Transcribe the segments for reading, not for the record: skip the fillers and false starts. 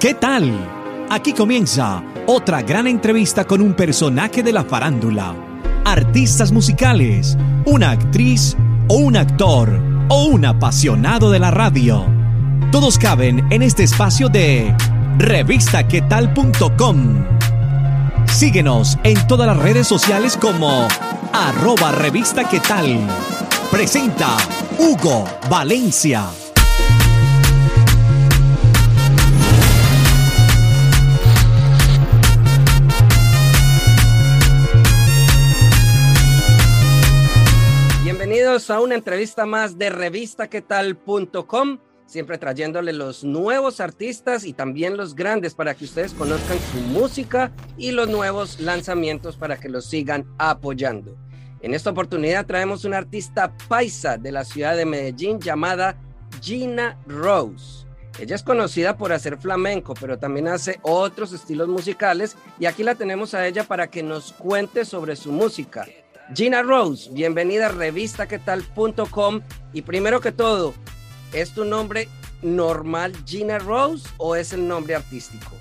¿Qué tal? Aquí comienza otra gran entrevista con un personaje de la farándula, artistas musicales, una actriz o un actor o un apasionado de la radio. Todos caben en este espacio de revistaquetal.com. Síguenos en todas las redes sociales como @revistaquetal. Presenta Hugo Valencia. Bienvenidos a una entrevista más de revistaquetal.com, siempre trayéndole los nuevos artistas y también los grandes para que ustedes conozcan su música y los nuevos lanzamientos para que los sigan apoyando. En esta oportunidad traemos una artista paisa de la ciudad de Medellín llamada Gina Rose. Ella es conocida por hacer flamenco, pero también hace otros estilos musicales y aquí la tenemos a ella para que nos cuente sobre su música. Gina Rose, bienvenida a revistaquetal.com y primero que todo, ¿es tu nombre normal Gina Rose o es el nombre artístico?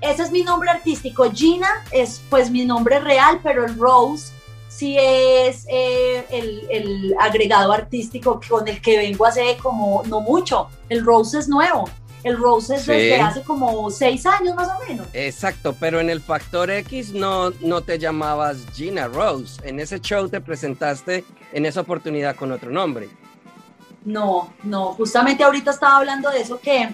Ese es mi nombre artístico. Gina es pues mi nombre real, pero el Rose sí es el agregado artístico con el que vengo hace como no mucho. El Rose es nuevo. El Rose es desde hace como 6 años más o menos. Exacto, pero en el Factor X no te llamabas Gina Rose. En ese show te presentaste en esa oportunidad con otro nombre. No, justamente ahorita estaba hablando de eso, que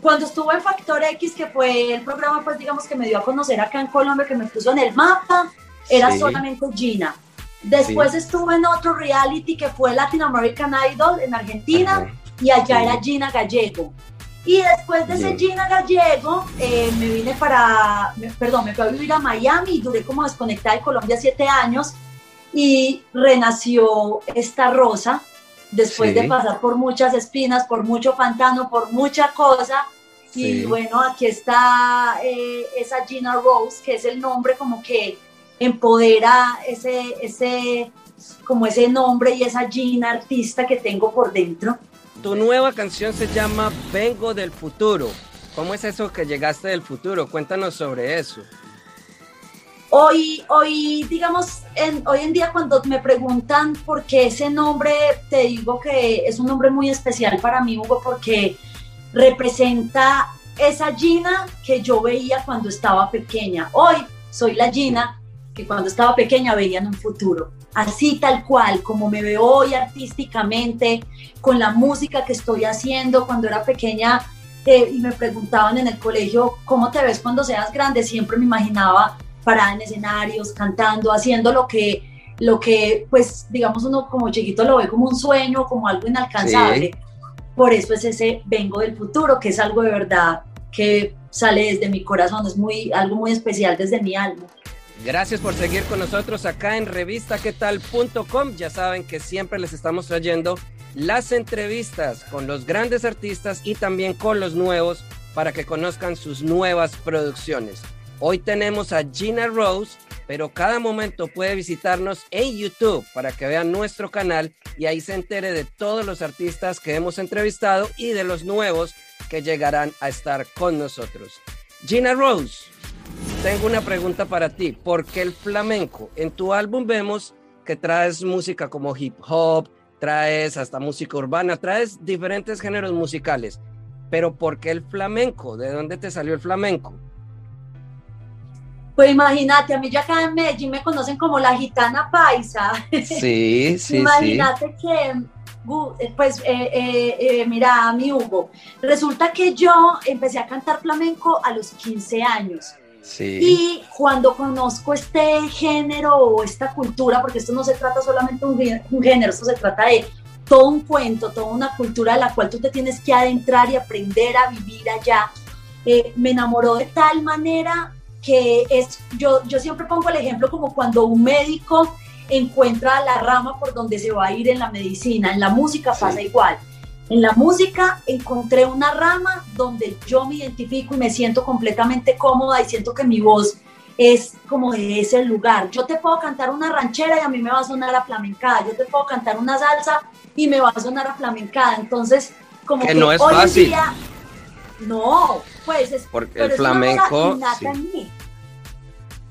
cuando estuvo en Factor X, que fue el programa, pues digamos que me dio a conocer acá en Colombia, que me puso en el mapa, era solamente Gina. Después estuve en otro reality que fue Latin American Idol en Argentina, y allá era Gina Gallego. Y después de ese Gina Gallego, me fui a vivir a Miami y duré como desconectada de Colombia 7 años y renació esta Rosa después de pasar por muchas espinas, por mucho pantano, por mucha cosa. Y bueno, aquí está esa Gina Rose, que es el nombre como que empodera ese nombre y esa Gina artista que tengo por dentro. Tu nueva canción se llama Vengo del Futuro. ¿Cómo es eso que llegaste del futuro? Cuéntanos sobre eso. Hoy digamos, hoy en día cuando me preguntan por qué ese nombre, te digo que es un nombre muy especial para mí, Hugo, porque representa esa Gina que yo veía cuando estaba pequeña. Hoy soy la Gina que cuando estaba pequeña veía en un futuro. Así tal cual, como me veo hoy artísticamente, con la música que estoy haciendo. Cuando era pequeña y me preguntaban en el colegio, ¿cómo te ves cuando seas grande? Siempre me imaginaba parada en escenarios, cantando, haciendo lo que pues digamos uno como chiquito lo ve como un sueño, como algo inalcanzable. Por eso es ese Vengo del Futuro, que es algo de verdad que sale desde mi corazón, es algo muy especial desde mi alma. Gracias por seguir con nosotros acá en revistaquetal.com. Ya saben que siempre les estamos trayendo las entrevistas con los grandes artistas y también con los nuevos para que conozcan sus nuevas producciones. Hoy tenemos a Gina Rose, pero cada momento puede visitarnos en YouTube para que vean nuestro canal y ahí se entere de todos los artistas que hemos entrevistado y de los nuevos que llegarán a estar con nosotros. Gina Rose, tengo una pregunta para ti. ¿Por qué el flamenco? En tu álbum vemos que traes música como hip hop, traes hasta música urbana, traes diferentes géneros musicales. Pero ¿por qué el flamenco? ¿De dónde te salió el flamenco? Pues imagínate, a mí ya acá en Medellín me conocen como la gitana paisa. Sí. Imagínate que, pues, mira, mi Hugo, resulta que yo empecé a cantar flamenco a los 15 años. Sí. Y cuando conozco este género o esta cultura, porque esto no se trata solamente de un género, esto se trata de todo un cuento, toda una cultura de la cual tú te tienes que adentrar y aprender a vivir allá, me enamoró de tal manera que yo siempre pongo el ejemplo como cuando un médico encuentra la rama por donde se va a ir en la medicina. En la música pasa igual. En la música encontré una rama donde yo me identifico y me siento completamente cómoda y siento que mi voz es como de ese lugar. Yo te puedo cantar una ranchera y a mí me va a sonar a flamencada. Yo te puedo cantar una salsa y me va a sonar a flamencada. Entonces, como que no es fácil. Hoy en día, No, pues es porque el flamenco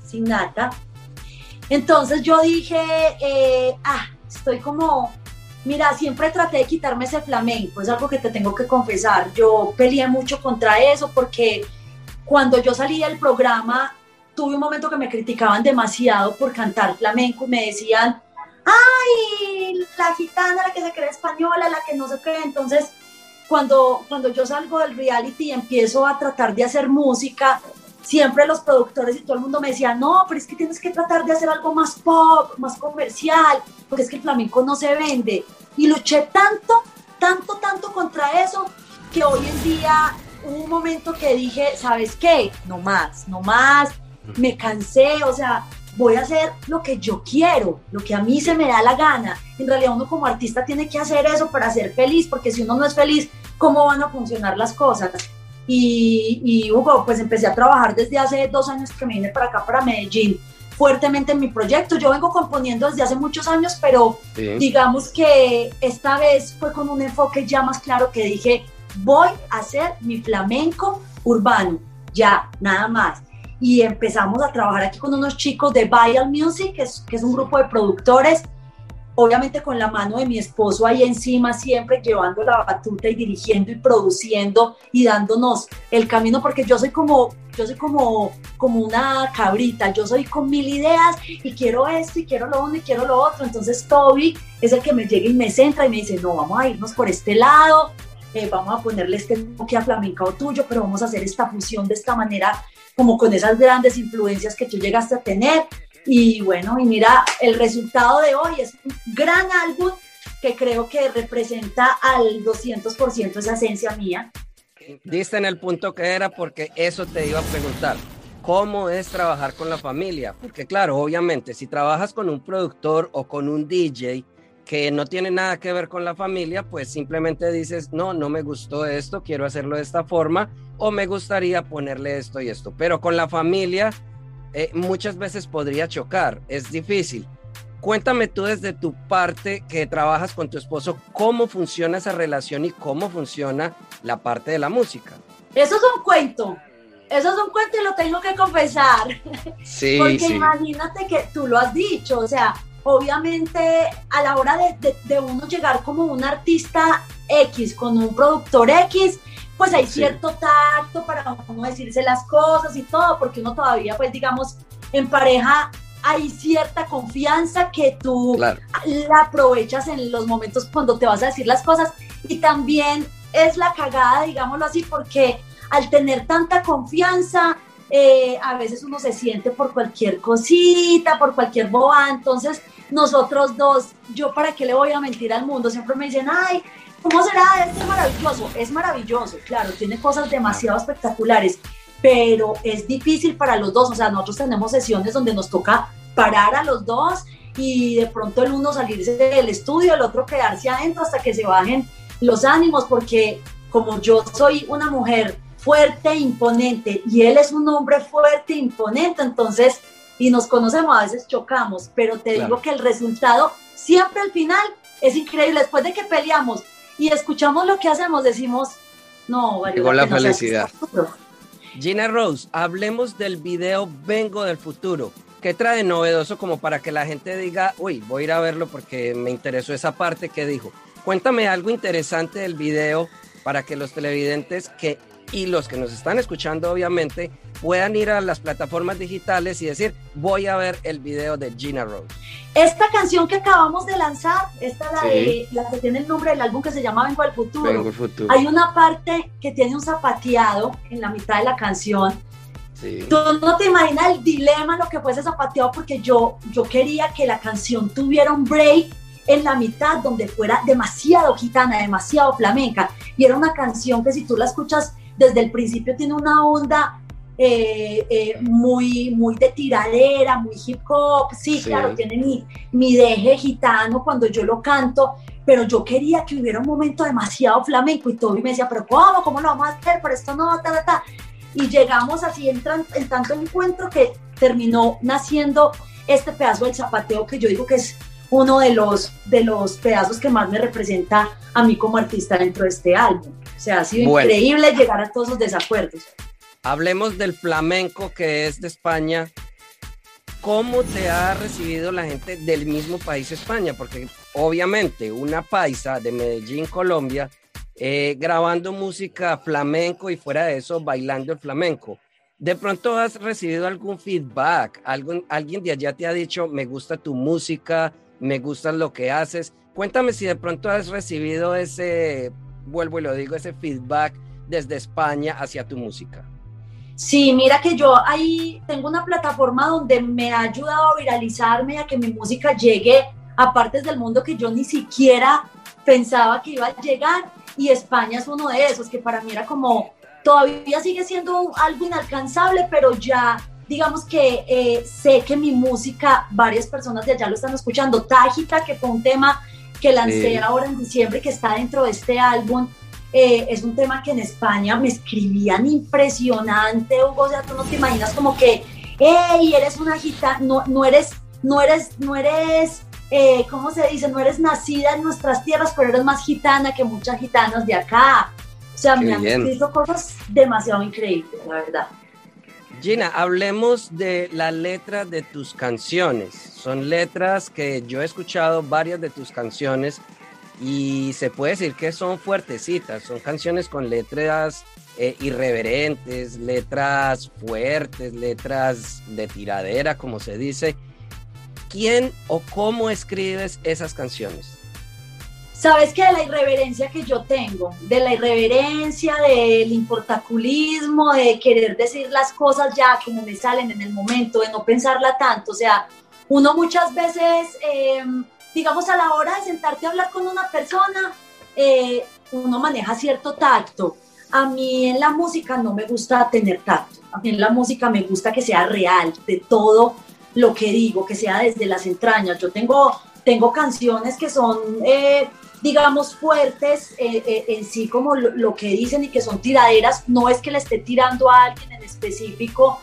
sin nata. Entonces yo dije, estoy como, mira, siempre traté de quitarme ese flamenco, es algo que te tengo que confesar. Yo peleé mucho contra eso porque cuando yo salí del programa tuve un momento que me criticaban demasiado por cantar flamenco y me decían, ay, la gitana, la que se cree española, la que no se cree. Entonces cuando yo salgo del reality y empiezo a tratar de hacer música, siempre los productores y todo el mundo me decían, no, pero es que tienes que tratar de hacer algo más pop, más comercial, porque es que el flamenco no se vende. Y luché tanto contra eso, que hoy en día hubo un momento que dije, ¿sabes qué? No más, me cansé, o sea, voy a hacer lo que yo quiero, lo que a mí se me da la gana. En realidad uno como artista tiene que hacer eso para ser feliz, porque si uno no es feliz, ¿cómo van a funcionar las cosas? Y Hugo, pues empecé a trabajar desde hace 2 años que me vine para acá, para Medellín, fuertemente en mi proyecto. Yo vengo componiendo desde hace muchos años, pero digamos que esta vez fue con un enfoque ya más claro, que dije, voy a hacer mi flamenco urbano, ya, nada más. Y empezamos a trabajar aquí con unos chicos de Vial Music, que es un grupo de productores, obviamente con la mano de mi esposo ahí encima, siempre llevando la batuta y dirigiendo y produciendo y dándonos el camino, porque yo soy como una cabrita, yo soy con 1000 ideas y quiero esto y quiero lo uno y quiero lo otro. Entonces Toby es el que me llega y me centra y me dice, no, vamos a irnos por este lado, vamos a ponerle este toque a flamencao tuyo, pero vamos a hacer esta fusión de esta manera, como con esas grandes influencias que tú llegaste a tener. Y bueno, y mira, el resultado de hoy es un gran álbum que creo que representa al 200% esa esencia mía. Diste en el punto que era, porque eso te iba a preguntar. ¿Cómo es trabajar con la familia? Porque claro, obviamente, si trabajas con un productor o con un DJ que no tiene nada que ver con la familia, pues simplemente dices, no me gustó esto, quiero hacerlo de esta forma, o me gustaría ponerle esto y esto. Pero con la familia muchas veces podría chocar, es difícil. Cuéntame tú, desde tu parte que trabajas con tu esposo, ¿cómo funciona esa relación y cómo funciona la parte de la música? Eso es un cuento y lo tengo que confesar. Sí, porque sí. Imagínate que tú lo has dicho, o sea, obviamente a la hora de uno llegar como un artista X con un productor X, pues hay cierto tacto para uno decirse las cosas y todo, porque uno todavía, pues digamos, en pareja hay cierta confianza que tú la aprovechas en los momentos cuando te vas a decir las cosas. Y también es la cagada, digámoslo así, porque al tener tanta confianza, a veces uno se siente por cualquier cosita, por cualquier boba. Entonces nosotros dos, yo para qué le voy a mentir al mundo, siempre me dicen, ay, ¿cómo será? Esto es maravilloso. Es maravilloso, claro, tiene cosas demasiado espectaculares, pero es difícil para los dos. O sea, nosotros tenemos sesiones donde nos toca parar a los dos y de pronto el uno salirse del estudio, el otro quedarse adentro hasta que se bajen los ánimos, porque como yo soy una mujer fuerte e imponente y él es un hombre fuerte e imponente, entonces, y nos conocemos, a veces chocamos, pero te digo que el resultado siempre al final es increíble. Después de que peleamos y escuchamos lo que hacemos, decimos, no, vale, llegó la felicidad. Gina Rose, hablemos del video Vengo del Futuro. ¿Qué trae novedoso como para que la gente diga, uy, voy a ir a verlo porque me interesó esa parte que dijo? Cuéntame algo interesante del video para que los televidentes y los que nos están escuchando, obviamente, puedan ir a las plataformas digitales y decir, voy a ver el video de Gina Rose. Esta canción que acabamos de lanzar, la que tiene el nombre del álbum, que se llama Vengo al Futuro. Vengo al Futuro. Hay una parte que tiene un zapateado en la mitad de la canción. Sí. Tú no te imaginas el dilema, lo que fue ese zapateado, porque yo quería que la canción tuviera un break en la mitad donde fuera demasiado gitana, demasiado flamenca. Y era una canción que si tú la escuchas desde el principio tiene una onda muy, muy de tiradera, muy hip hop. Sí. Claro, tiene mi deje gitano cuando yo lo canto, pero yo quería que hubiera un momento demasiado flamenco. Y Toby me decía, pero ¿cómo lo vamos a hacer? Pero esto no, Y llegamos así en tanto encuentro que terminó naciendo este pedazo del zapateo, que yo digo que es uno de los pedazos que más me representa a mí como artista dentro de este álbum. O sea, ha sido increíble llegar a todos esos desacuerdos. Hablemos del flamenco, que es de España. ¿Cómo te ha recibido la gente del mismo país España? Porque obviamente una paisa de Medellín, Colombia, grabando música flamenco y fuera de eso bailando el flamenco. ¿De pronto has recibido algún feedback? ¿Alguien de allá te ha dicho, me gusta tu música, me gusta lo que haces? Cuéntame si de pronto has recibido ese, vuelvo y lo digo, ese feedback desde España hacia tu música. Sí, mira que yo ahí tengo una plataforma donde me ha ayudado a viralizarme, a que mi música llegue a partes del mundo que yo ni siquiera pensaba que iba a llegar, y España es uno de esos, que para mí era como, todavía sigue siendo algo inalcanzable, pero ya digamos que sé que mi música, varias personas de allá lo están escuchando. Tajita, que fue un tema que lancé ahora en diciembre, que está dentro de este álbum, es un tema que en España me escribían impresionante, Hugo, o sea, tú no te imaginas como que, hey, eres una gitana, no eres, ¿cómo se dice? No eres nacida en nuestras tierras, pero eres más gitana que muchas gitanas de acá. O sea, me han escrito cosas demasiado increíbles, la verdad. Gina, hablemos de la letra de tus canciones. Son letras que yo he escuchado varias de tus canciones, y se puede decir que son fuertecitas, son canciones con letras irreverentes, letras fuertes, letras de tiradera, como se dice. ¿Quién o cómo escribes esas canciones? Sabes que de la irreverencia que yo tengo, de la irreverencia, del importaculismo, de querer decir las cosas ya como me salen en el momento, de no pensarla tanto. O sea, uno muchas veces... digamos, a la hora de sentarte a hablar con una persona, uno maneja cierto tacto. A mí en la música no me gusta tener tacto. A mí en la música me gusta que sea real, de todo lo que digo, que sea desde las entrañas. Yo tengo canciones que son, digamos, fuertes en sí, como lo que dicen, y que son tiraderas. No es que le esté tirando a alguien en específico,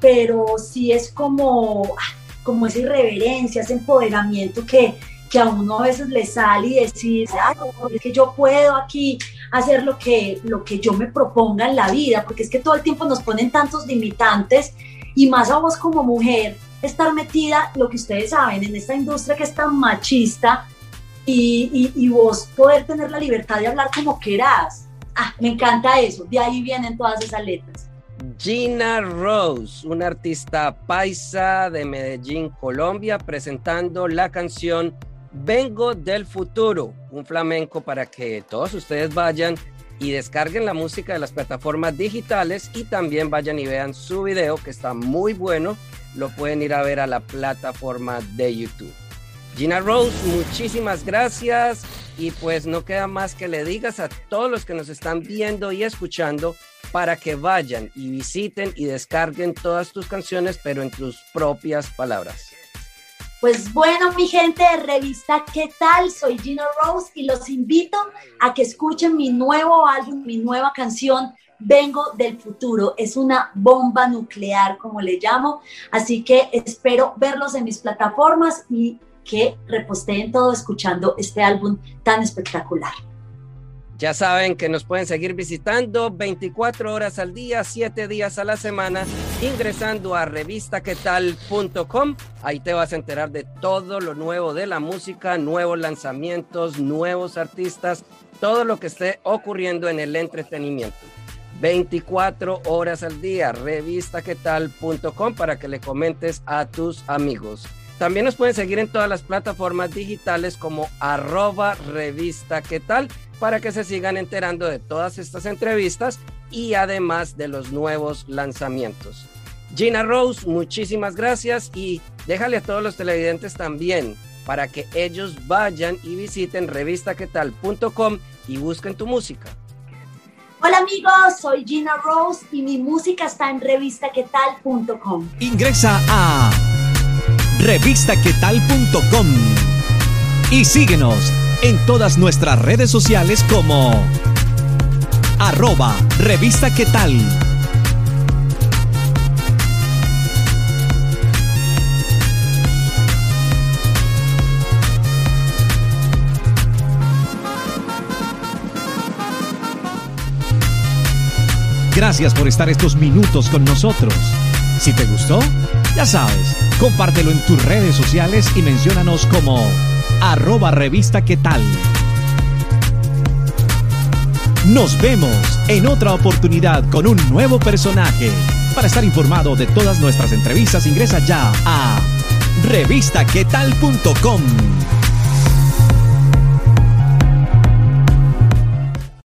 pero sí es como esa irreverencia, ese empoderamiento que a uno a veces le sale, y decir, ah, no, es que yo puedo aquí hacer lo que yo me proponga en la vida, porque es que todo el tiempo nos ponen tantos limitantes, y más a vos como mujer, estar metida, lo que ustedes saben, en esta industria que es tan machista, y vos poder tener la libertad de hablar como querás. Ah, me encanta eso, de ahí vienen todas esas letras. Gina Rose, una artista paisa de Medellín, Colombia, presentando la canción Vengo del Futuro, un flamenco para que todos ustedes vayan y descarguen la música de las plataformas digitales, y también vayan y vean su video, que está muy bueno. Lo pueden ir a ver a la plataforma de YouTube. Gina Rose, muchísimas gracias, y pues no queda más que le digas a todos los que nos están viendo y escuchando para que vayan y visiten y descarguen todas tus canciones, pero en tus propias palabras. Pues bueno, mi gente de Revista ¿Qué Tal? Soy Gina Rose, y los invito a que escuchen mi nuevo álbum, mi nueva canción, Vengo del Futuro. Es una bomba nuclear, como le llamo, así que espero verlos en mis plataformas y que reposteen todo escuchando este álbum tan espectacular. Ya saben que nos pueden seguir visitando 24 horas al día, 7 días a la semana, ingresando a revistaquetal.com. Ahí te vas a enterar de todo lo nuevo de la música, nuevos lanzamientos, nuevos artistas, todo lo que esté ocurriendo en el entretenimiento. 24 horas al día, revistaquetal.com, para que le comentes a tus amigos. También nos pueden seguir en todas las plataformas digitales como @revistaquetal, para que se sigan enterando de todas estas entrevistas y además de los nuevos lanzamientos. Gina Rose, muchísimas gracias, y déjale a todos los televidentes también para que ellos vayan y visiten revistaquetal.com y busquen tu música. Hola amigos, soy Gina Rose y mi música está en revistaquetal.com. Ingresa a revistaquetal.com y síguenos en todas nuestras redes sociales como @revistaquetal. Gracias por estar estos minutos con nosotros. Si te gustó, ya sabes, compártelo en tus redes sociales y menciónanos como @revistaquetal. Nos vemos en otra oportunidad con un nuevo personaje. Para estar informado de todas nuestras entrevistas, ingresa ya a revistaquetal.com.